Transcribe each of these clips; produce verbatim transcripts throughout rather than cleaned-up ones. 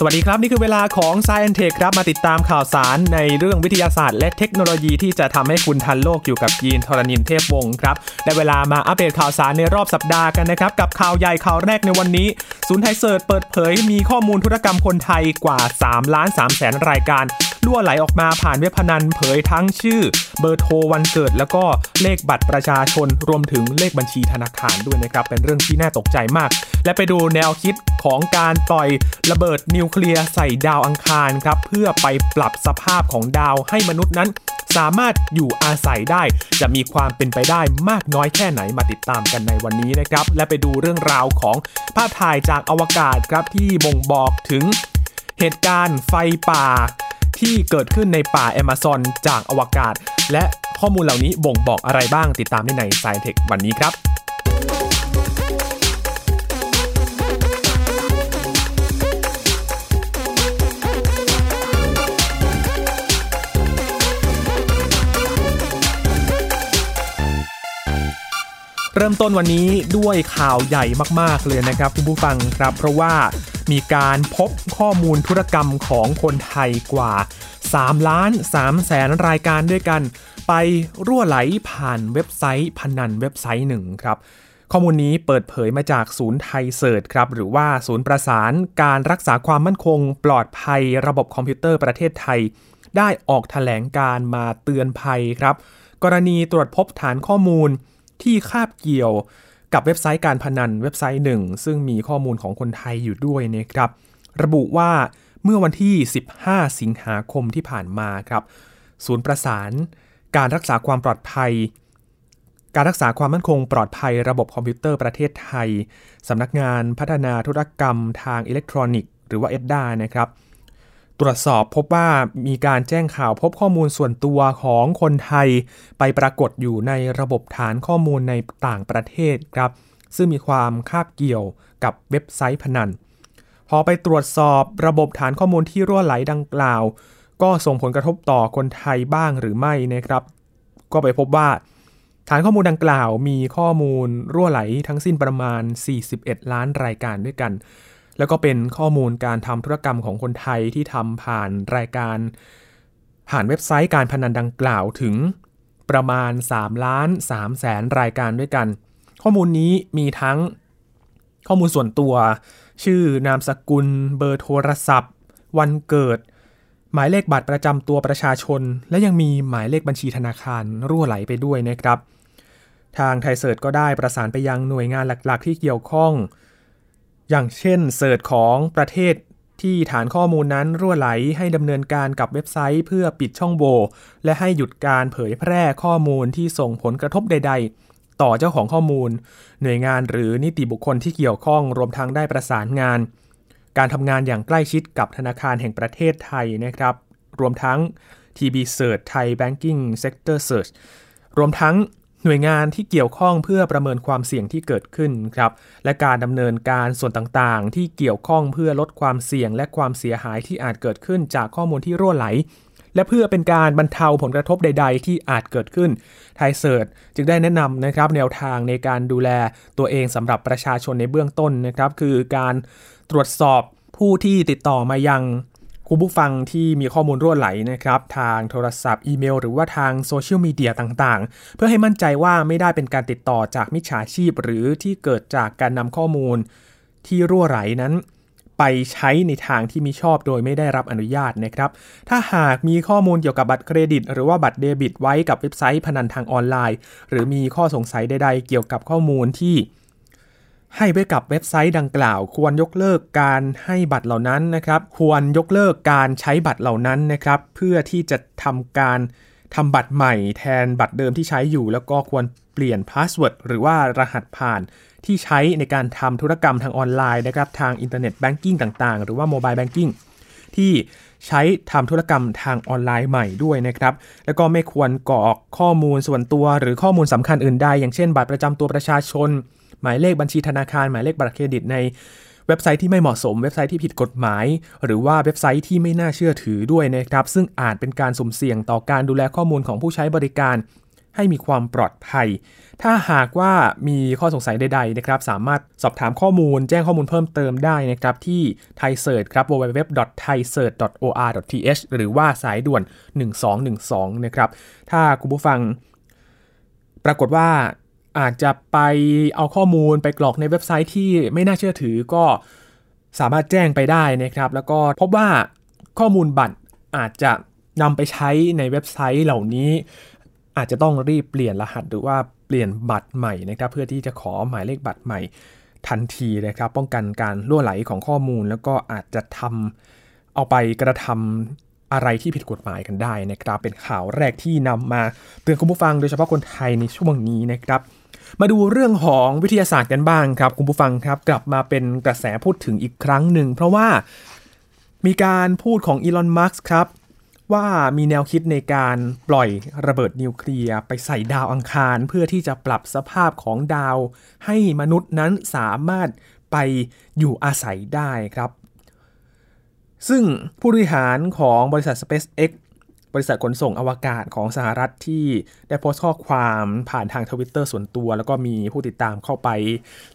สวัสดีครับนี่คือเวลาของ Science Tech ครับมาติดตามข่าวสารในเรื่องวิทยาศาสตร์และเทคโนโลยีที่จะทำให้คุณทันโลกอยู่กับยีนธรณินเทพวงศ์ครับได้เวลามาอัปเดตข่าวสารในรอบสัปดาห์กันนะครับกับข่าวใหญ่ข่าวแรกในวันนี้ศูนย์ ไทยเซิร์ต เปิดเผยมีข้อมูลธุรกรรมคนไทยกว่า สามล้านสามแสน รายการรั่วไหลออกมาผ่านเว็บพนันเผยทั้งชื่อเบอร์โทรวันเกิดแล้วก็เลขบัตรประชาชนรวมถึงเลขบัญชีธนาคารด้วยนะครับเป็นเรื่องที่น่าตกใจมากและไปดูแนวคิดของการปล่อยระเบิดนิวเคลียร์ใส่ดาวอังคารครับเพื่อไปปรับสภาพของดาวให้มนุษย์นั้นสามารถอยู่อาศัยได้จะมีความเป็นไปได้มากน้อยแค่ไหนมาติดตามกันในวันนี้นะครับและไปดูเรื่องราวของภาพถ่ายจากอวกาศครับที่บ่งบอกถึงเหตุการณ์ไฟป่าที่เกิดขึ้นในป่า Amazon จากอวกาศและข้อมูลเหล่านี้บ่งบอกอะไรบ้างติดตามได้ใน Science Tech วันนี้ครับเริ่มต้นวันนี้ด้วยข่าวใหญ่มากๆเลยนะครับคุณผู้ฟังครับเพราะว่ามีการพบข้อมูลธุรกรรมของคนไทยกว่า สามล้านสามแสน รายการด้วยกันไปรั่วไหลผ่านเว็บไซต์พนันเว็บไซต์หนึ่งครับข้อมูลนี้เปิดเผยมาจากศูนย์ไทยเซิร์ตครับหรือว่าศูนย์ประสานการรักษาความมั่นคงปลอดภัยระบบคอมพิวเตอร์ประเทศไทยได้ออกแถลงการมาเตือนภัยครับกรณีตรวจพบฐานข้อมูลที่คาบเกี่ยวกับเว็บไซต์การพนันเว็บไซต์หนึ่งซึ่งมีข้อมูลของคนไทยอยู่ด้วยนะครับระบุว่าเมื่อวันที่สิบห้าสิงหาคมที่ผ่านมาครับศูนย์ประสานการรักษาความปลอดภัยการรักษาความมั่นคงปลอดภัยระบบคอมพิวเตอร์ประเทศไทยสำนักงานพัฒนาธุรกรรมทางอิเล็กทรอนิกส์หรือว่าเอสด้านะครับตรวจสอบพบว่ามีการแจ้งข่าวพบข้อมูลส่วนตัวของคนไทยไปปรากฏอยู่ในระบบฐานข้อมูลในต่างประเทศครับซึ่งมีความคาบเกี่ยวกับเว็บไซต์พนันพอไปตรวจสอบระบบฐานข้อมูลที่รั่วไหลดังกล่าวก็ส่งผลกระทบต่อคนไทยบ้างหรือไม่นะครับก็ไปพบว่าฐานข้อมูลดังกล่าวมีข้อมูลรั่วไหลทั้งสิ้นประมาณสี่สิบเอ็ดล้านรายการด้วยกันแล้วก็เป็นข้อมูลการทำธุรกรรมของคนไทยที่ทำผ่านรายการผ่านเว็บไซต์การพนันดังกล่าวถึงประมาณสามล้านสามแสนรายการด้วยกันข้อมูลนี้มีทั้งข้อมูลส่วนตัวชื่อนามสกุลเบอร์โทรศัพท์วันเกิดหมายเลขบัตรประจำตัวประชาชนและยังมีหมายเลขบัญชีธนาคารรั่วไหลไปด้วยนะครับทางไทยเซิร์ตก็ได้ประสานไปยังหน่วยงานหลักๆที่เกี่ยวข้องอย่างเช่นเซิร์ชของประเทศที่ฐานข้อมูลนั้นรั่วไหลให้ดำเนินการกับเว็บไซต์เพื่อปิดช่องโหว่และให้หยุดการเผยแพร่ข้อมูลที่ส่งผลกระทบใดๆต่อเจ้าของข้อมูลหน่วยงานหรือนิติบุคคลที่เกี่ยวข้องรวมทั้งได้ประสานงานการทำงานอย่างใกล้ชิดกับธนาคารแห่งประเทศไทยนะครับรวมทั้ง ที บี เซิร์ต Thai Banking Sector Search รวมทั้งหน่วยงานที่เกี่ยวข้องเพื่อประเมินความเสี่ยงที่เกิดขึ้นครับและการดำเนินการส่วนต่างๆที่เกี่ยวข้องเพื่อลดความเสี่ยงและความเสียหายที่อาจเกิดขึ้นจากข้อมูลที่รั่วไหลและเพื่อเป็นการบรรเทาผลกระทบใดๆที่อาจเกิดขึ้นไทยเซิร์ตจึงได้แนะนำนะครับแนวทางในการดูแลตัวเองสำหรับประชาชนในเบื้องต้นนะครับคือการตรวจสอบผู้ที่ติดต่อมายังคุณผู้ฟังที่มีข้อมูลรั่วไหลนะครับทางโทรศัพท์อีเมลหรือว่าทางโซเชียลมีเดียต่างๆเพื่อให้มั่นใจว่าไม่ได้เป็นการติดต่อจากมิจฉาชีพหรือที่เกิดจากการนำข้อมูลที่รั่วไหลนั้นไปใช้ในทางที่มิชอบโดยไม่ได้รับอนุญาตนะครับถ้าหากมีข้อมูลเกี่ยวกับบัตรเครดิตหรือว่าบัตรเดบิตไว้กับเว็บไซต์พนันทางออนไลน์หรือมีข้อสงสัยใดๆเกี่ยวกับข้อมูลที่ให้ไว้กับเว็บไซต์ดังกล่าวควรยกเลิกการให้บัตรเหล่านั้นนะครับควรยกเลิกการใช้บัตรเหล่านั้นนะครับเพื่อที่จะทำการทำบัตรใหม่แทนบัตรเดิมที่ใช้อยู่แล้วก็ควรเปลี่ยนพาสเวิร์ดหรือว่ารหัสผ่านที่ใช้ในการทำธุรกรรมทางออนไลน์นะครับทางอินเทอร์เน็ตแบงกิ้งต่างๆหรือว่าโมบายแบงกิ้งที่ใช้ทำธุรกรรมทางออนไลน์ใหม่ด้วยนะครับแล้วก็ไม่ควรกรอกข้อมูลส่วนตัวหรือข้อมูลสำคัญอื่นใดอย่างเช่นบัตรประจำตัวประชาชนหมายเลขบัญชีธนาคารหมายเลขบัตรเครดิตในเว็บไซต์ที่ไม่เหมาะสมเว็บไซต์ที่ผิดกฎหมายหรือว่าเว็บไซต์ที่ไม่น่าเชื่อถือด้วยนะครับซึ่งอาจเป็นการสุ่มเสี่ยงต่อการดูแลข้อมูลของผู้ใช้บริการ ให้มีความปลอดภัยถ้าหากว่ามีข้อสงสัยใดๆนะครับสามารถสอบถามข้อมูลแจ้งข้อมูลเพิ่มเติมได้นะครับที่ ไทยเซิร์ต ครับ ดับเบิลยู ดับเบิลยู ดับเบิลยู ดอท ไทยเซิร์ต ดอท โอ อาร์ ดอท ที เอช หรือว่าสายด่วนหนึ่งสองหนึ่งสองนะครับถ้าคุณผู้ฟังปรากฏว่าอาจจะไปเอาข้อมูลไปกรอกในเว็บไซต์ที่ไม่น่าเชื่อถือก็สามารถแจ้งไปได้นะครับแล้วก็พบว่าข้อมูลบัตรอาจจะนำไปใช้ในเว็บไซต์เหล่านี้อาจจะต้องรีบเปลี่ยนรหัสหรือว่าเปลี่ยนบัตรใหม่นะครับเพื่อที่จะขอหมายเลขบัตรใหม่ทันทีนะครับป้องกันการรั่วไหลของข้อมูลแล้วก็อาจจะทำเอาไปกระทำอะไรที่ผิดกฎหมายกันได้นะครับเป็นข่าวแรกที่นำมาเตือนคุณผู้ฟังโดยเฉพาะคนไทยในช่วงนี้นะครับมาดูเรื่องของวิทยาศาสตร์กันบ้างครับคุณผู้ฟังครับกลับมาเป็นกระแสพูดถึงอีกครั้งหนึ่งเพราะว่ามีการพูดของอีลอนมัสก์ครับว่ามีแนวคิดในการปล่อยระเบิดนิวเคลียร์ไปใส่ดาวอังคารเพื่อที่จะปรับสภาพของดาวให้มนุษย์นั้นสามารถไปอยู่อาศัยได้ครับซึ่งผู้บริหารของบริษัท สเปซ เอ็กซ์ บริษัทขนส่งอวกาศของสหรัฐที่ได้โพสต์ข้อความผ่านทาง Twitter ส่วนตัวแล้วก็มีผู้ติดตามเข้าไป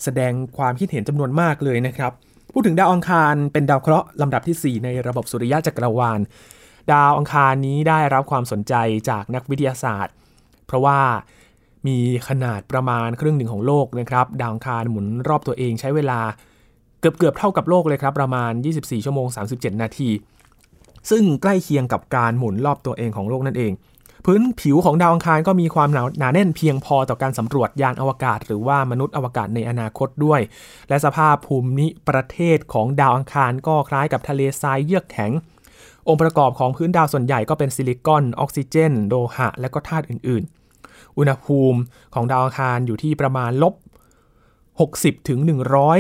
แสดงความคิดเห็นจำนวนมากเลยนะครับพูดถึงดาวอังคารเป็นดาวเคราะห์ลำดับที่สี่ในระบบสุริยะจักรวาลดาวอังคารนี้ได้รับความสนใจจากนักวิทยาศาสตร์เพราะว่ามีขนาดประมาณครึ่งหนึ่งของโลกนะครับดาวอังคารหมุนรอบตัวเองใช้เวลาเกือบๆเท่ากับโลกเลยครับประมาณยี่สิบสี่ชั่วโมงสามสิบเจ็ดนาทีซึ่งใกล้เคียงกับการหมุนรอบตัวเองของโลกนั่นเองพื้นผิวของดาวอังคารก็มีความหนาแน่นเพียงพอต่อการสำรวจยานอวกาศหรือว่ามนุษย์อวกาศในอนาคตด้วยและสภาพภูมิประเทศของดาวอังคารก็คล้ายกับทะเลทรายเยือกแข็งองค์ประกอบของพื้นดาวส่วนใหญ่ก็เป็นซิลิคอนออกซิเจนโลหะและก็ธาตุอื่นๆอุณหภูมิของดาวอังคารอยู่ที่ประมาณลบหกสิบถึงหนึ่งร้อย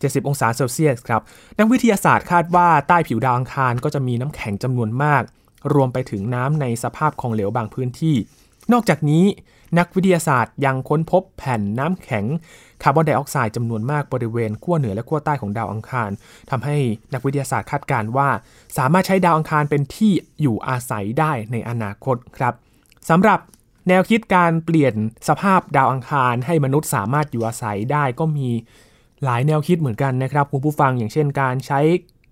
เจ็ดสิบองศาเซลเซียสครับนักวิทยาศาสตร์คาดว่าใต้ผิวดาวอังคารก็จะมีน้ำแข็งจำนวนมากรวมไปถึงน้ำในสภาพของเหลวบางพื้นที่นอกจากนี้นักวิทยาศาสตร์ยังค้นพบแผ่นน้ำแข็งคาร์บอนไดออกไซด์จำนวนมากบริเวณขั้วเหนือและขั้วใต้ของดาวอังคารทำให้นักวิทยาศาสตร์คาดการณ์ว่าสามารถใช้ดาวอังคารเป็นที่อยู่อาศัยได้ในอนาคตครับสำหรับแนวคิดการเปลี่ยนสภาพดาวอังคารให้มนุษย์สามารถอยู่อาศัยได้ก็มีหลายแนวคิดเหมือนกันนะครับคุณผู้ฟังอย่างเช่นการใช้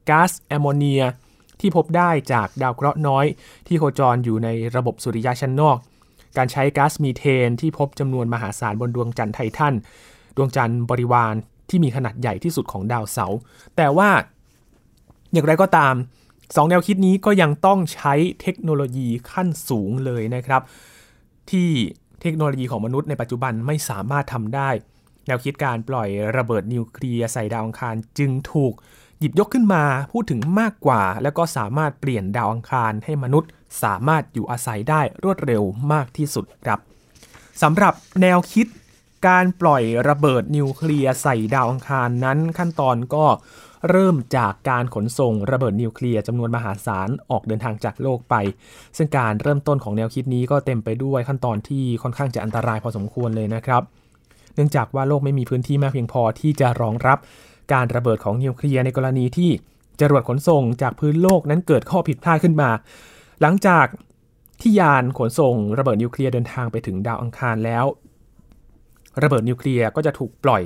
ก๊าซแอมโมเนียที่พบได้จากดาวเคราะห์น้อยที่โคจรอยู่ในระบบสุริยะชั้นนอกการใช้ก๊าซมีเทนที่พบจำนวนมหาศาลบนดวงจันทร์ไททันดวงจันทร์บริวารที่มีขนาดใหญ่ที่สุดของดาวเสาร์แต่ว่าอย่างไรก็ตามสองแนวคิดนี้ก็ยังต้องใช้เทคโนโลยีขั้นสูงเลยนะครับที่เทคโนโลยีของมนุษย์ในปัจจุบันไม่สามารถทำได้แนวคิดการปล่อยระเบิดนิวเคลียร์ใส่ดาวอังคารจึงถูกหยิบยกขึ้นมาพูดถึงมากกว่าแล้วก็สามารถเปลี่ยนดาวอังคารให้มนุษย์สามารถอยู่อาศัยได้รวดเร็วมากที่สุดครับสำหรับแนวคิดการปล่อยระเบิดนิวเคลียร์ใส่ดาวอังคารนั้นขั้นตอนก็เริ่มจากการขนส่งระเบิดนิวเคลียร์จำนวนมหาศาลออกเดินทางจากโลกไปซึ่งการเริ่มต้นของแนวคิดนี้ก็เต็มไปด้วยขั้นตอนที่ค่อนข้างจะอันตรายพอสมควรเลยนะครับเนื่องจากว่าโลกไม่มีพื้นที่มากเพียงพอที่จะรองรับการระเบิดของนิวเคลียร์ในกรณีที่จรวดขนส่งจากพื้นโลกนั้นเกิดข้อผิดพลาดขึ้นมาหลังจากที่ยานขนส่งระเบิดนิวเคลียร์เดินทางไปถึงดาวอังคารแล้วระเบิดนิวเคลียร์ก็จะถูกปล่อย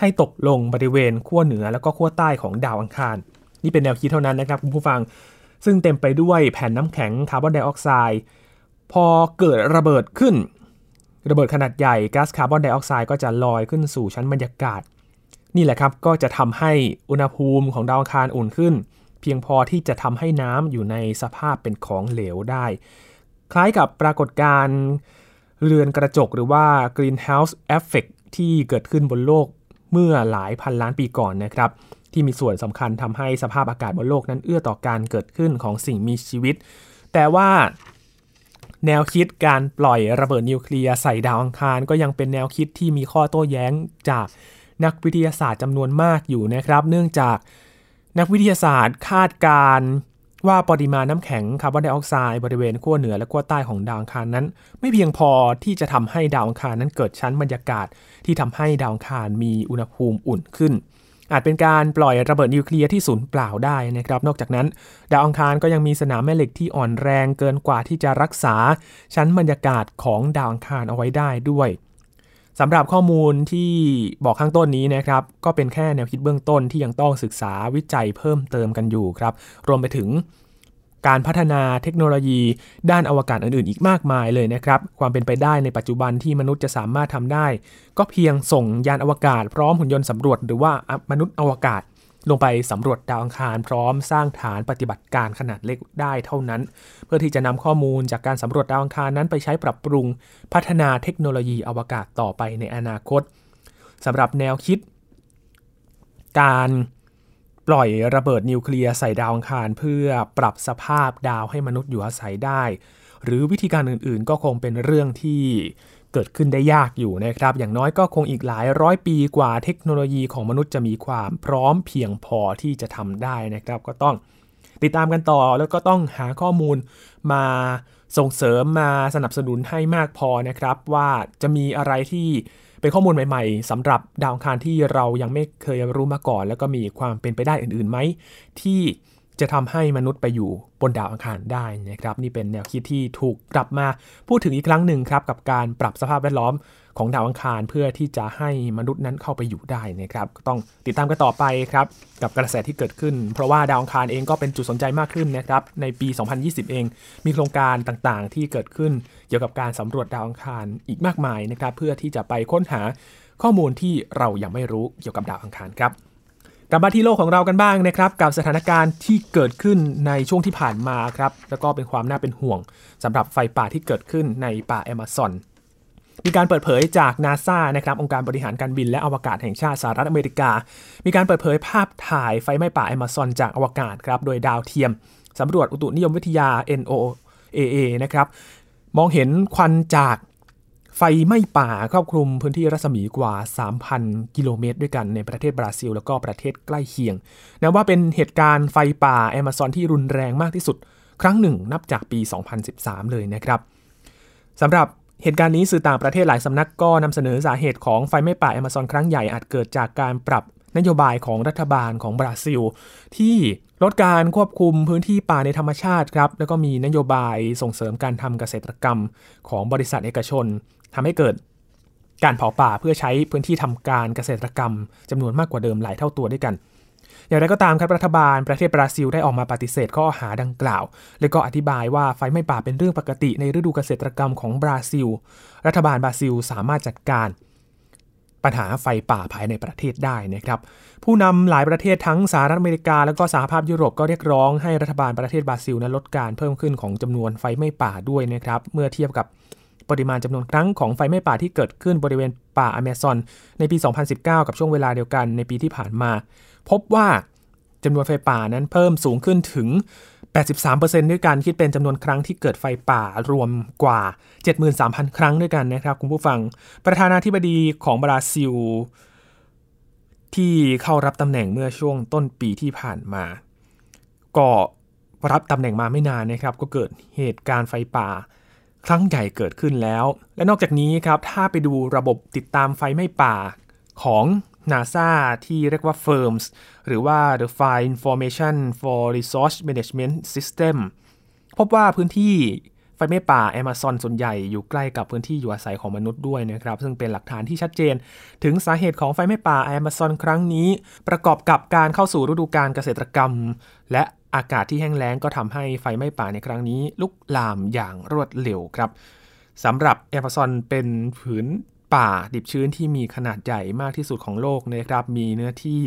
ให้ตกลงบริเวณขั้วเหนือแล้วก็ขั้วใต้ของดาวอังคารนี่เป็นแนวคิดเท่านั้นนะครับคุณผู้ฟังซึ่งเต็มไปด้วยแผ่นน้ำแข็งคาร์บอนไดออกไซด์พอเกิดระเบิดขึ้นระเบิดขนาดใหญ่ก๊าซคาร์บอนไดออกไซด์ก็จะลอยขึ้นสู่ชั้นบรรยากาศนี่แหละครับก็จะทำให้อุณหภูมิของดาวอังคารอุ่นขึ้นเพียงพอที่จะทำให้น้ำอยู่ในสภาพเป็นของเหลวได้คล้ายกับปรากฏการณ์เรือนกระจกหรือว่า Greenhouse Effect ที่เกิดขึ้นบนโลกเมื่อหลายพันล้านปีก่อนนะครับที่มีส่วนสำคัญทำให้สภาพอากาศบนโลกนั้นเอื้อต่อการเกิดขึ้นของสิ่งมีชีวิตแต่ว่าแนวคิดการปล่อยระเบิดนิวเคลียร์ใส่ดาวอังคารก็ยังเป็นแนวคิดที่มีข้อโต้แย้งจากนักวิทยาศาสตร์จำนวนมากอยู่นะครับเนื่องจากนักวิทยาศาสตร์คาดการณ์ว่าปริมาณน้ำแข็งคาร์บอนไดออกไซด์บริเวณขั้วเหนือและขั้วใต้ของดาวอังคารนั้นไม่เพียงพอที่จะทำให้ดาวอังคารนั้นเกิดชั้นบรรยากาศที่ทำให้ดาวอังคารมีอุณหภูมิอุ่นขึ้น อาจเป็นการปล่อยระเบิดนิวเคลียร์ที่สูญเปล่าได้นะครับนอกจากนั้นดาวอังคารก็ยังมีสนามแม่เหล็กที่อ่อนแรงเกินกว่าที่จะรักษาชั้นบรรยากาศของดาวอังคารเอาไว้ได้ด้วยสำหรับข้อมูลที่บอกข้างต้นนี้นะครับก็เป็นแค่แนวคิดเบื้องต้นที่ยังต้องศึกษาวิจัยเพิ่มเติมกันอยู่ครับรวมไปถึงการพัฒนาเทคโนโลยีด้านอวกาศอื่นๆอีกมากมายเลยนะครับความเป็นไปได้ในปัจจุบันที่มนุษย์จะสามารถทำได้ก็เพียงส่งยานอวกาศพร้อมหุ่นยนต์สำรวจหรือว่ามนุษย์อวกาศลงไปสำรวจดาวอังคารพร้อมสร้างฐานปฏิบัติการขนาดเล็กได้เท่านั้นเพื่อที่จะนำข้อมูลจากการสำรวจดาวอังคารนั้นไปใช้ปรับปรุงพัฒนาเทคโนโลยีอวกาศต่อไปในอนาคตสำหรับแนวคิดการปล่อยระเบิดนิวเคลียร์ใส่ดาวอังคารเพื่อปรับสภาพดาวให้มนุษย์อยู่อาศัยได้หรือวิธีการอื่นๆก็คงเป็นเรื่องที่เกิดขึ้นได้ยากอยู่นะครับอย่างน้อยก็คงอีกหลายร้อยปีกว่าเทคโนโลยีของมนุษย์จะมีความพร้อมเพียงพอที่จะทำได้นะครับก็ต้องติดตามกันต่อแล้วก็ต้องหาข้อมูลมาส่งเสริมมาสนับสนุนให้มากพอนะครับว่าจะมีอะไรที่เป็นข้อมูลใหม่ๆสำหรับดาวอังคารที่เรายังไม่เคยรู้มาก่อนแล้วก็มีความเป็นไปได้อื่นๆไหมที่จะทำให้มนุษย์ไปอยู่บนดาวอังคารได้นะครับนี่เป็นแนวคิดที่ถูกกลับมาพูดถึงอีกครั้งหนึ่งครับกับการปรับสภาพแวดล้อมของดาวอังคารเพื่อที่จะให้มนุษย์นั้นเข้าไปอยู่ได้นะครับต้องติดตามกันต่อไปครับกับกระแสที่เกิดขึ้นเพราะว่าดาวอังคารเองก็เป็นจุดสนใจมากขึ้นนะครับในปีสองพันยี่สิบเองมีโครงการต่างๆที่เกิดขึ้นเกี่ยวกับการสำรวจดาวอังคารอีกมากมายนะครับเพื่อที่จะไปค้นหาข้อมูลที่เรายังไม่รู้เกี่ยวกับดาวอังคารครับกลับมาที่โลกของเรากันบ้างนะครับกับสถานการณ์ที่เกิดขึ้นในช่วงที่ผ่านมาครับแล้วก็เป็นความน่าเป็นห่วงสำหรับไฟป่าที่เกิดขึ้นในป่า Amazon มีการเปิดเผยจาก NASA นะครับองค์การบริหารการบินและอวกาศแห่งชาติสหรัฐอเมริกามีการเปิดเผยภาพถ่ายไฟไหม้ป่า Amazon จากอวกาศครับโดยดาวเทียมสำรวจอุตุนิยมวิทยา เอ็น โอเอเอ นะครับมองเห็นควันจากไฟไหม้ป่าครอบคลุมพื้นที่รัศมีกว่า สามพัน กิโลเมตรด้วยกันในประเทศบราซิลแล้วก็ประเทศใกล้เคียงนับว่าเป็นเหตุการณ์ไฟป่า Amazon ที่รุนแรงมากที่สุดครั้งหนึ่งนับจากปีสองพันสิบสามเลยนะครับสำหรับเหตุการณ์นี้สื่อต่างประเทศหลายสำนักก็นำเสนอสาเหตุของไฟไหม้ป่า Amazon ครั้งใหญ่อาจเกิดจากการปรับนโยบายของรัฐบาลของบราซิลที่ลดการควบคุมพื้นที่ป่าในธรรมชาติครับแล้วก็มีนโยบายส่งเสริมการทำเกษตรกรรมของบริษัทเอกชนทำให้เกิดการเผาป่าเพื่อใช้พื้นที่ทำการเกษตรกรรมจำนวนมากกว่าเดิมหลายเท่าตัวด้วยกันอย่างไรก็ตามครับรัฐบาลประเทศบราซิลได้ออกมาปฏิเสธข้อหาดังกล่าวและก็อธิบายว่าไฟไหม้ป่าเป็นเรื่องปกติในฤดูเกษตรกรรมของบราซิลรัฐบาลบราซิลสามารถจัดการปัญหาไฟป่าภายในประเทศได้นะครับผู้นำหลายประเทศทั้งสหรัฐอเมริกาและก็สหภาพยุโรปก็เรียกร้องให้รัฐบาลประเทศบราซิลนั้นลดการเพิ่มขึ้นของจำนวนไฟไหม้ป่าด้วยนะครับเมื่อเทียบกับปริมาณจำนวนครั้งของไฟไหม้ป่าที่เกิดขึ้นบริเวณป่า Amazon ในปีสองพันสิบเก้ากับช่วงเวลาเดียวกันในปีที่ผ่านมาพบว่าจำนวนไฟป่านั้นเพิ่มสูงขึ้นถึง แปดสิบสามเปอร์เซ็นต์ ด้วยกันคิดเป็นจำนวนครั้งที่เกิดไฟป่ารวมกว่า เจ็ดหมื่นสามพัน ครั้งด้วยกันนะครับคุณผู้ฟังประธานาธิบดีของบราซิลที่เข้ารับตำแหน่งเมื่อช่วงต้นปีที่ผ่านมาก็รับตำแหน่งมาไม่นานนะครับก็เกิดเหตุการณ์ไฟป่าครั้งใหญ่เกิดขึ้นแล้วและนอกจากนี้ครับถ้าไปดูระบบติดตามไฟไหม้ป่าของ NASA ที่เรียกว่า เฟิร์มส์ หรือว่า The Fire Information for Resource Management System พบว่าพื้นที่ไฟไหม้ป่า Amazon ส่วนใหญ่อยู่ใกล้กับพื้นที่อยู่อาศัยของมนุษย์ด้วยนะครับซึ่งเป็นหลักฐานที่ชัดเจนถึงสาเหตุของไฟไหม้ป่า Amazon ครั้งนี้ประกอบกับการเข้าสู่ฤดูกาลเกษตรกรรมและอากาศที่แห้งแล้งก็ทำให้ไฟไหม้ป่าในครั้งนี้ลุกลามอย่างรวดเร็วครับสำหรับ Amazon เป็นผืนป่าดิบชื้นที่มีขนาดใหญ่มากที่สุดของโลกนะครับมีเนื้อที่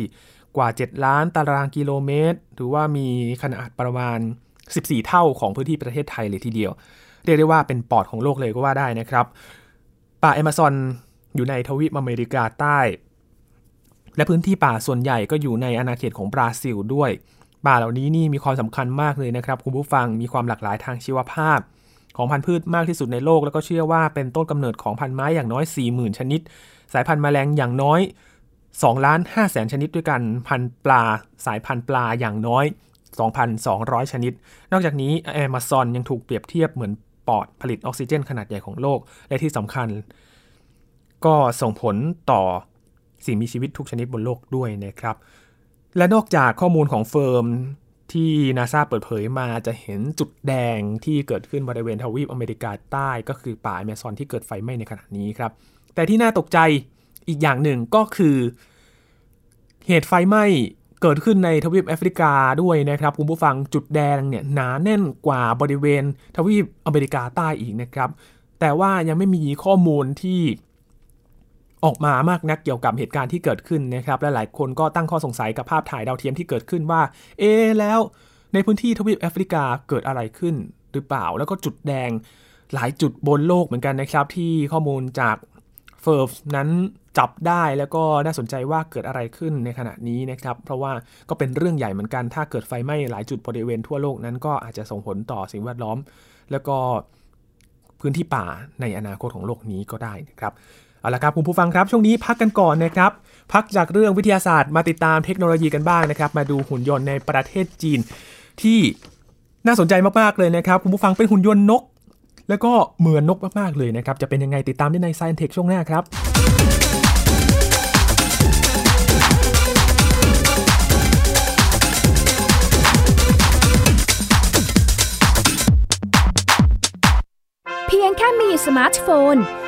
กว่าเจ็ดล้านตารางกิโลเมตรหรือว่ามีขนาดประมาณสิบสี่เท่าของพื้นที่ประเทศไทยเลยทีเดียวเรียกได้ว่าเป็นปอดของโลกเลยก็ว่าได้นะครับป่า Amazon อยู่ในทวีปอเมริกาใต้และพื้นที่ป่าส่วนใหญ่ก็อยู่ในอาณาเขตของบราซิลด้วยป่าเหล่านี้นี่มีความสำคัญมากเลยนะครับคุณผู้ฟังมีความหลากหลายทางชีวภาพของพันธุ์พืชมากที่สุดในโลกแล้วก็เชื่อว่าเป็นต้นกำเนิดของพันธุ์ไม้อย่างน้อย สี่หมื่น ชนิดสายพันธุ์แมลงอย่างน้อย สองล้านห้าแสน ชนิดด้วยกันพันธุ์ปลาสายพันธุ์ปลาอย่างน้อย สองพันสองร้อย ชนิดนอกจากนี้ Amazon ยังถูกเปรียบเทียบเหมือนปอดผลิตออกซิเจนขนาดใหญ่ของโลกและที่สำคัญก็ส่งผลต่อ สิ่งมีชีวิตทุกชนิดบนโลกด้วยนะครับและนอกจากข้อมูลของเฟิร์มที่ NASA เปิดเผยมาจะเห็นจุดแดงที่เกิดขึ้นบริเวณทวีปอเมริกาใต้ก็คือป่า Amazon ที่เกิดไฟไหม้ในขณะนี้ครับแต่ที่น่าตกใจอีกอย่างหนึ่งก็คือเหตุไฟไหม้เกิดขึ้นในทวีปแอฟริกาด้วยนะครับคุณผู้ฟังจุดแดงเนี่ยหนาแน่นกว่าบริเวณทวีปอเมริกาใต้อีกนะครับแต่ว่ายังไม่มีข้อมูลที่ออกมามากนักเกี่ยวกับเหตุการณ์ที่เกิดขึ้นนะครับและหลายคนก็ตั้งข้อสงสัยกับภาพถ่ายดาวเทียมที่เกิดขึ้นว่าเอ๊ะแล้วในพื้นที่ทวีปแอฟริกาเกิดอะไรขึ้นหรือเปล่าแล้วก็จุดแดงหลายจุดบนโลกเหมือนกันนะครับที่ข้อมูลจากเฟิร์มนั้นจับได้แล้วก็น่าสนใจว่าเกิดอะไรขึ้นในขณะนี้นะครับเพราะว่าก็เป็นเรื่องใหญ่เหมือนกันถ้าเกิดไฟไหม้หลายจุดบริเวณทั่วโลกนั้นก็อาจจะส่งผลต่อสิ่งแวดล้อมแล้วก็พื้นที่ป่าในอนาคตของโลกนี้ก็ได้นะครับเอาละครับคุณผู้ฟังครับช่วงนี้พักกันก่อนนะครับพักจากเรื่องวิทยาศาสตร์มาติดตามเทคโนโลยีกันบ้างนะครับมาดูหุ่นยนต์ในประเทศจีนที่น่าสนใจมากๆเลยนะครับคุณผู้ฟังเป็นหุ่นยนต์นกแล้วก็เหมือนนกมากๆเลยนะครับจะเป็นยังไงติดตามได้ใน Science Tech ช่วงหน้าครับเพียงแค่มีสมาร์ทโฟน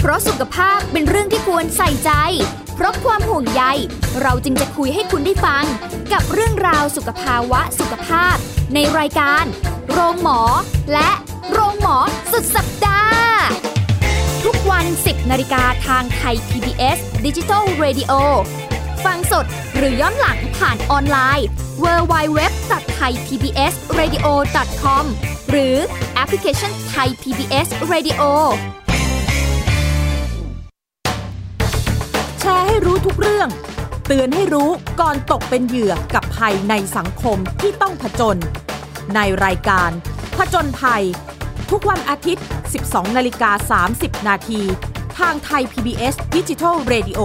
เพราะสุขภาพเป็นเรื่องที่ควรใส่ใจเพราะความห่วงใยเราจึงจะคุยให้คุณได้ฟังกับเรื่องราวสุขภาวะสุขภาพในรายการโรงหมอและโรงหมอสุดสัปดาห์ทุกวัน สิบนาฬิกา น.ทางไทย พี บี เอส Digital Radio ฟังสดหรือย้อนหลังผ่านออนไลน์ ดับเบิลยู ดับเบิลยู ดับเบิลยู ดอท ไทย พี บี เอส เรดิโอ ดอท คอม หรือแอปพลิเคชัน Thai พี บี เอส Radioแชร์ให้รู้ทุกเรื่องเตือนให้รู้ก่อนตกเป็นเหยื่อกับภัยในสังคมที่ต้องผจญในรายการผจญภัยทุกวันอาทิตย์ สิบสองนาฬิกาสามสิบนาที ทางไทย พี บี เอส Digital Radio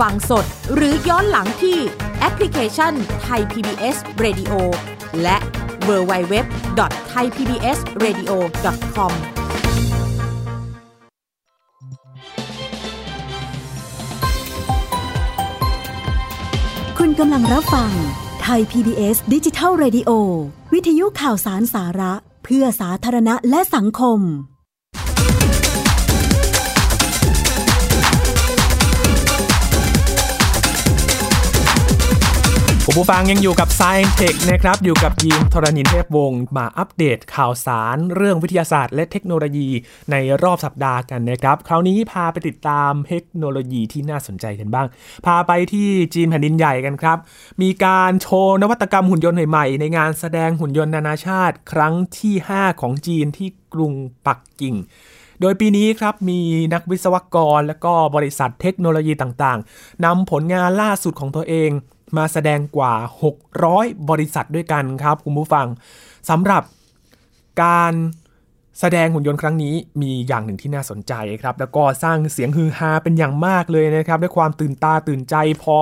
ฟังสดหรือย้อนหลังที่แอปพลิเคชัน Thai พี บี เอส Radio และ ดับเบิลยู ดับเบิลยู ดับเบิลยู ดอท ไทย พี บี เอส เรดิโอ ดอท คอมคุณกำลังรับฟังไทย พี บี เอส Digital Radio วิทยุข่าวสารสาระเพื่อสาธารณะและสังคมคุณผู้ฟังยังอยู่กับ Science Tech นะครับอยู่กับยีนธรณินเทพวงศ์มาอัปเดตข่าวสารเรื่องวิทยาศาสตร์และเทคโนโลยีในรอบสัปดาห์กันนะครับคราวนี้พาไปติดตามเทคโนโลยีที่น่าสนใจกันบ้างพาไปที่จีนแผ่นดินใหญ่กันครับมีการโชว์นวัตกรรมหุ่นยนต์ใหม่ๆในงานแสดงหุ่นยนต์นานาชาติครั้งที่ห้าของจีนที่กรุงปักกิ่งโดยปีนี้ครับมีนักวิศวกรและก็บริษัทเทคโนโลยีต่างๆนำผลงานล่าสุดของตัวเองมาแสดงกว่าหกร้อยบริษัทด้วยกันครับคุณผู้ฟังสำหรับการแสดงหุ่นยนต์ครั้งนี้มีอย่างหนึ่งที่น่าสนใจครับแล้วก็สร้างเสียงฮือฮาเป็นอย่างมากเลยนะครับด้วยความตื่นตาตื่นใจพอ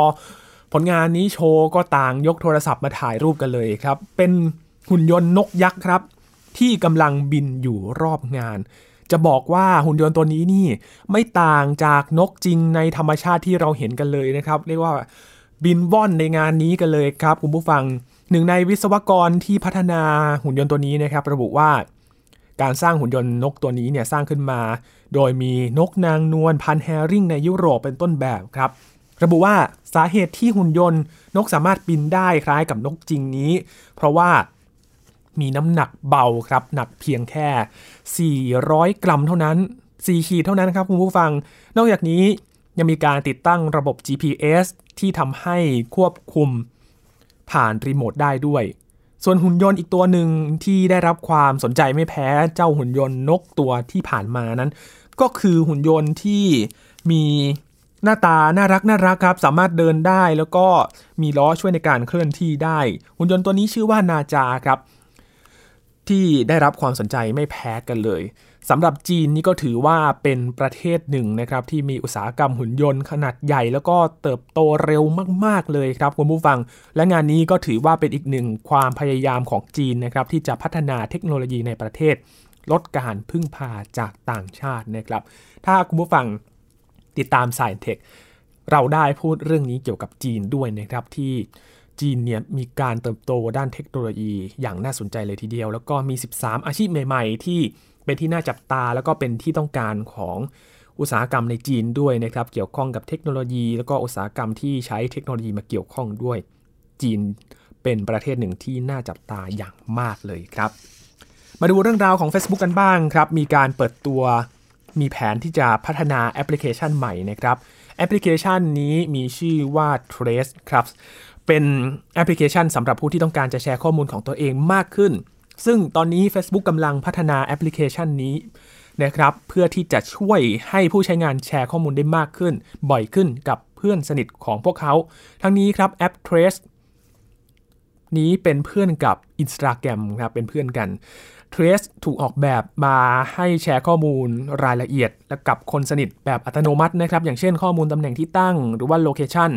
ผลงานนี้โชว์ก็ต่างยกโทรศัพท์มาถ่ายรูปกันเลยครับเป็นหุ่นยนต์นกยักษ์ครับที่กำลังบินอยู่รอบงานจะบอกว่าหุ่นยนต์ตัวนี้นี่ไม่ต่างจากนกจริงในธรรมชาติที่เราเห็นกันเลยนะครับเรียกว่าบินว่อนในงานนี้กันเลยครับคุณผู้ฟังหนึ่งในวิศวกรที่พัฒนาหุ่นยนต์ตัวนี้นะครับระบุว่าการสร้างหุ่นยนต์นกตัวนี้เนี่ยสร้างขึ้นมาโดยมีนกนางนวลพันธุ์แฮริ่งในยุโรปเป็นต้นแบบครับระบุว่าสาเหตุที่หุ่นยนต์นกสามารถบินได้คล้ายกับนกจริงนี้เพราะว่ามีน้ำหนักเบาครับหนักเพียงแค่สี่ร้อยกรัมเท่านั้นสี่ขีดเท่านั้นครับคุณผู้ฟังนอกจากนี้ยังมีการติดตั้งระบบ จี พี เอส ที่ทำให้ควบคุมผ่านรีโมทได้ด้วยส่วนหุ่นยนต์อีกตัวหนึ่งที่ได้รับความสนใจไม่แพ้เจ้าหุ่นยนต์นกตัวที่ผ่านมานั้นก็คือหุ่นยนต์ที่ มีหน้าตาน่ารักน่ารักครับสามารถเดินได้แล้วก็มีล้อช่วยในการเคลื่อนที่ได้หุ่นยนต์ตัวนี้ชื่อว่านาจาครับที่ได้รับความสนใจไม่แพ้กันเลยสำหรับจีนนี่ก็ถือว่าเป็นประเทศหนึ่งนะครับที่มีอุตสาหกรรมหุ่นยนต์ขนาดใหญ่แล้วก็เติบโตเร็วมากๆเลยครับคุณผู้ฟังและงานนี้ก็ถือว่าเป็นอีกหนึ่งความพยายามของจีนนะครับที่จะพัฒนาเทคโนโลยีในประเทศลดการพึ่งพาจากต่างชาตินะครับถ้าคุณผู้ฟังติดตาม Science Tech เราได้พูดเรื่องนี้เกี่ยวกับจีนด้วยนะครับที่จีนเนี่ยมีการเติบโตด้านเทคโนโลยีอย่างน่าสนใจเลยทีเดียวแล้วก็มีสิบสามอาชีพใหม่ๆที่เป็นที่น่าจับตาแล้วก็เป็นที่ต้องการของอุตสาหกรรมในจีนด้วยนะครับเกี่ยวข้องกับเทคโนโลยีแล้วก็อุตสาหกรรมที่ใช้เทคโนโลยีมาเกี่ยวข้องด้วยจีนเป็นประเทศหนึ่งที่น่าจับตาอย่างมากเลยครับมาดูเรื่องราวของ Facebook กันบ้างครับมีการเปิดตัวมีแผนที่จะพัฒนาแอปพลิเคชันใหม่นะครับแอปพลิเคชันนี้มีชื่อว่า Trace ครับเป็นแอปพลิเคชันสำหรับผู้ที่ต้องการจะแชร์ข้อมูลของตัวเองมากขึ้นซึ่งตอนนี้ Facebook กำลังพัฒนาแอปพลิเคชันนี้นะครับเพื่อที่จะช่วยให้ผู้ใช้งานแชร์ข้อมูลได้มากขึ้นบ่อยขึ้นกับเพื่อนสนิทของพวกเขาทั้งนี้ครับแอป Trace นี้เป็นเพื่อนกับ Instagram ครับเป็นเพื่อนกัน Trace ถูกออกแบบมาให้แชร์ข้อมูลรายละเอียดและกับคนสนิทแบบอัตโนมัตินะครับอย่างเช่นข้อมูลตำแหน่งที่ตั้งหรือว่าโลเคชั่น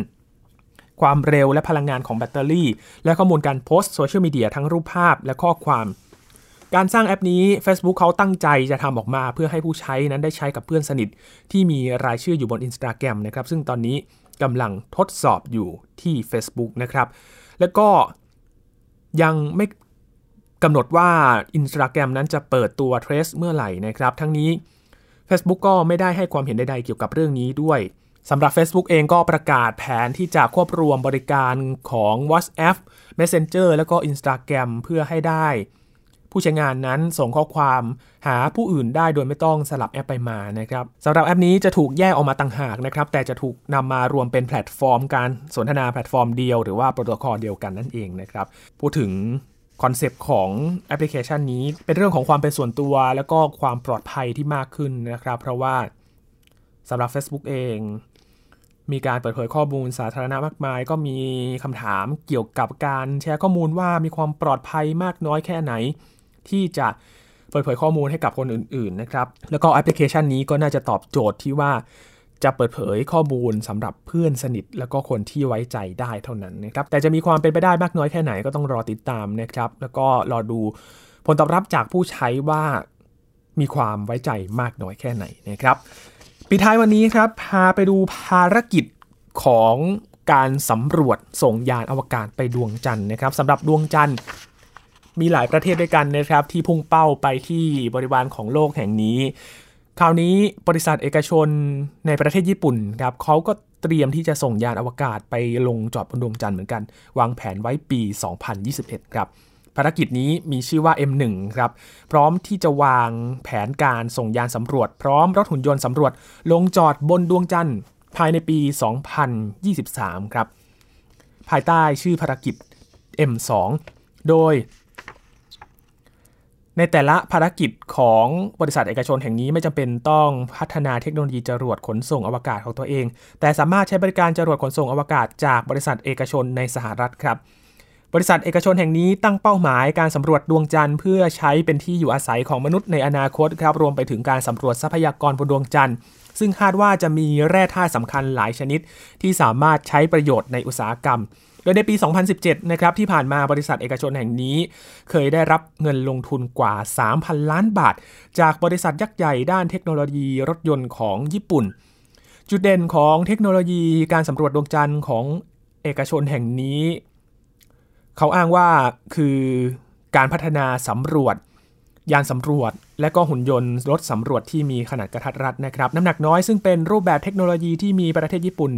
ความเร็วและพลังงานของแบตเตอรี่และข้อมูลการโพสต์โซเชียลมีเดียทั้งรูปภาพและข้อความการสร้างแอปนี้ Facebook เขาตั้งใจจะทำออกมาเพื่อให้ผู้ใช้นั้นได้ใช้กับเพื่อนสนิทที่มีรายชื่ออยู่บน Instagram นะครับซึ่งตอนนี้กำลังทดสอบอยู่ที่ Facebook นะครับแล้วก็ยังไม่กำหนดว่า Instagram นั้นจะเปิดตัว Trace เมื่อไหร่นะครับทั้งนี้ Facebook ก็ไม่ได้ให้ความเห็นใดๆเกี่ยวกับเรื่องนี้ด้วยสำหรับ Facebook เองก็ประกาศแผนที่จะควบรวมบริการของ WhatsApp Messenger แล้วก็ Instagram เพื่อให้ได้ผู้ใช้งานนั้นส่งข้อความหาผู้อื่นได้โดยไม่ต้องสลับแอปไปมานะครับสำหรับแอปนี้จะถูกแยกออกมาต่างหากนะครับแต่จะถูกนำมารวมเป็นแพลตฟอร์มการสนทนาแพลตฟอร์มเดียวหรือว่าโปรโตคอลเดียวกันนั่นเองนะครับพูดถึงคอนเซปต์ของแอปพลิเคชันนี้เป็นเรื่องของความเป็นส่วนตัวแล้วก็ความปลอดภัยที่มากขึ้นนะครับเพราะว่าสำหรับ Facebook เองมีการเปิดเผยข้อมูลสาธารณะมากมายก็มีคำถามเกี่ยวกับการแชร์ข้อมูลว่ามีความปลอดภัยมากน้อยแค่ไหนที่จะเปิดเผยข้อมูลให้กับคนอื่นๆนะครับแล้วก็แอปพลิเคชันนี้ก็น่าจะตอบโจทย์ที่ว่าจะเปิดเผยข้อมูลสำหรับเพื่อนสนิทแล้วก็คนที่ไว้ใจได้เท่านั้นนะครับแต่จะมีความเป็นไปได้มากน้อยแค่ไหนก็ต้องรอติดตามนะครับแล้วก็รอดูผลตอบรับจากผู้ใช้ว่ามีความไว้ใจมากน้อยแค่ไหนนะครับปิดท้ายวันนี้ครับพาไปดูภารกิจของการสำรวจส่งยานอวกาศไปดวงจันทร์นะครับสำหรับดวงจันทร์มีหลายประเทศด้วยกันนะครับที่พุ่งเป้าไปที่บริวารของโลกแห่งนี้คราวนี้บริษัทเอกชนในประเทศญี่ปุ่นครับเขาก็เตรียมที่จะส่งยานอวกาศไปลงจอดบนดวงจันทร์เหมือนกันวางแผนไว้ปีสองพันยี่สิบเอ็ดครับภารกิจนี้มีชื่อว่า เอ็ม หนึ่ง ครับพร้อมที่จะวางแผนการส่งยานสำรวจพร้อมรถหุ่นยนต์สำรวจลงจอดบนดวงจันทร์ภายในปีสองพันยี่สิบสามครับภายใต้ชื่อภารกิจ เอ็ม สอง โดยในแต่ละภารกิจของบริษัทเอกชนแห่งนี้ไม่จำเป็นต้องพัฒนาเทคโนโลยีจรวดขนส่งอวกาศของตัวเองแต่สามารถใช้บริการจรวดขนส่งอวกาศจากบริษัทเอกชนในสหรัฐครับบริษัทเอกชนแห่งนี้ตั้งเป้าหมายการสำรวจดวงจันทร์เพื่อใช้เป็นที่อยู่อาศัยของมนุษย์ในอนาคตครับรวมไปถึงการสำรวจทรัพยากรบนดวงจันทร์ซึ่งคาดว่าจะมีแร่ธาตุสำคัญหลายชนิดที่สามารถใช้ประโยชน์ในอุตสาหกรรมโดยในปีสองพันสิบเจ็ดนะครับที่ผ่านมาบริษัทเอกชนแห่งนี้เคยได้รับเงินลงทุนกว่า สามพัน ล้านบาทจากบริษัทยักษ์ใหญ่ด้านเทคโนโลยีรถยนต์ของญี่ปุ่นจุดเด่นของเทคโนโลยีการสำรวจดวงจันทร์ของเอกชนแห่งนี้เขาอ้างว่าคือการพัฒนาสำรวจยานสำรวจและก็หุ่นยนต์รถสำรวจที่มีขนาดกระทัดรัดนะครับน้ำหนักน้อยซึ่งเป็นรูปแบบเทคโนโลยีที่มีประเทศญี่ปุ่น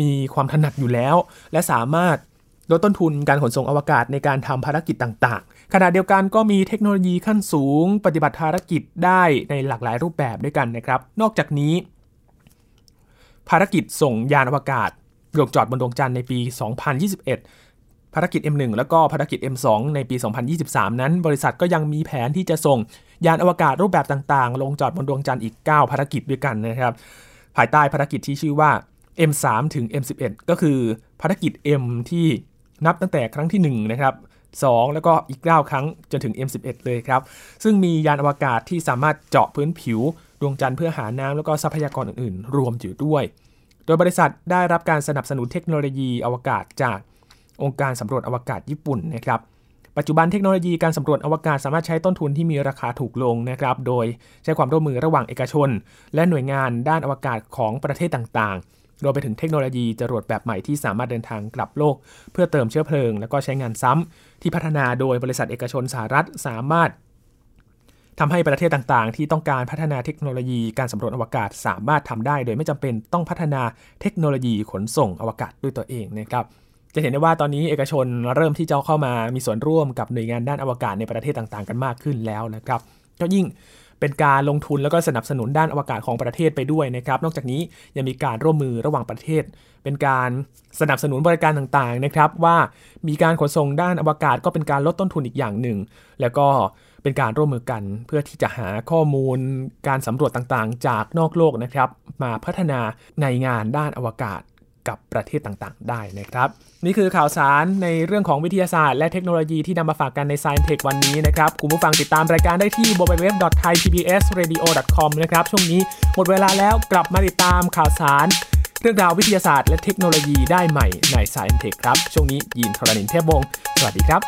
มีความถนัดอยู่แล้วและสามารถลดต้นทุนการขนส่งอวกาศในการทำภารกิจต่างๆขณะเดียวกันก็มีเทคโนโลยีขั้นสูงปฏิบัติภารกิจได้ในหลากหลายรูปแบบด้วยกันนะครับนอกจากนี้ภารกิจส่งยานอวกาศลงจอดบนดวงจันทร์ในปีสองพันยี่สิบเอ็ดภารกิจ เอ็ม หนึ่ง แล้วก็ภารกิจ เอ็ม สอง ในปีสองพันยี่สิบสามนั้นบริษัทก็ยังมีแผนที่จะส่งยานอวกาศรูปแบบต่างๆลงจอดบนดวงจันทร์อีกเก้าภารกิจด้วยกันนะครับ ภายใต้ภารกิจที่ชื่อว่า เอ็ม สาม ถึง เอ็ม สิบเอ็ด ก็คือภารกิจ M ที่นับตั้งแต่ครั้งที่หนึ่งนะครับสองแล้วก็อีกเก้าครั้งจนถึง เอ็ม สิบเอ็ด เลยครับซึ่งมียานอวกาศที่สามารถเจาะพื้นผิวดวงจันทร์เพื่อหาน้ำแล้วก็ทรัพยากรอื่นๆรวมอยู่ด้วยโดยบริษัทได้รับการสนับสนุนเทคโนโลยีอวกาศจากองค์การสำรวจอวกาศญี่ปุ่นนะครับปัจจุบันเทคโนโลยีการสำรวจอวกาศสามารถใช้ต้นทุนที่มีราคาถูกลงนะครับโดยใช้ความร่วมมือระหว่างเอกชนและหน่วยงานด้านอวกาศของประเทศต่างๆรวมไปถึงเทคโนโลยีจรวดแบบใหม่ที่สามารถเดินทางกลับโลกเพื่อเติมเชื้อเพลิงและก็ใช้งานซ้ำที่พัฒนาโดยบริษัทเอกชนสหรัฐสามารถทำให้ประเทศต่างๆที่ต้องการพัฒนาเทคโนโลยีการสำรวจอวกาศสามารถทำได้โดยไม่จำเป็นต้องพัฒนาเทคโนโลยีขนส่งอวกาศด้วยตัวเองนะครับจะเห็นได้ว่าตอนนี้เอกชนเริ่มที่จะเข้ามามีส่วนร่วมกับหน่วยงานด้านอวกาศในประเทศต่างๆกันมากขึ้นแล้วนะครับก็ยิ่งเป็นการลงทุนแล้วก็สนับสนุนด้านอวกาศของประเทศไปด้วยนะครับนอกจากนี้ยังมีการร่วมมือระหว่างประเทศเป็นการสนับสนุนบริการต่างๆนะครับว่ามีการขนส่งด้านอวกาศก็เป็นการลดต้นทุนอีกอย่างหนึ่งแล้วก็เป็นการร่วมมือกันเพื่อที่จะหาข้อมูลการสำรวจต่างๆจากนอกโลกนะครับมาพัฒนาในงานด้านอวกาศกับประเทศต่างๆได้นะครับนี่คือข่าวสารในเรื่องของวิทยาศาสตร์และเทคโนโลยีที่นำมาฝากกันใน Science Tech วันนี้นะครับคุณผู้ฟังติดตามรายการได้ที่ ดับเบิลยู ดับเบิลยู ดับเบิลยู ดอท ไทย พี บี เอส เรดิโอ ดอท คอม นะครับช่วงนี้หมดเวลาแล้วกลับมาติดตามข่าวสารเรื่องราววิทยาศาสตร์และเทคโนโลยีได้ใหม่ใน Science Tech ครับช่วงนี้ยินทรณินเทพวงศ์สวัสดีครับ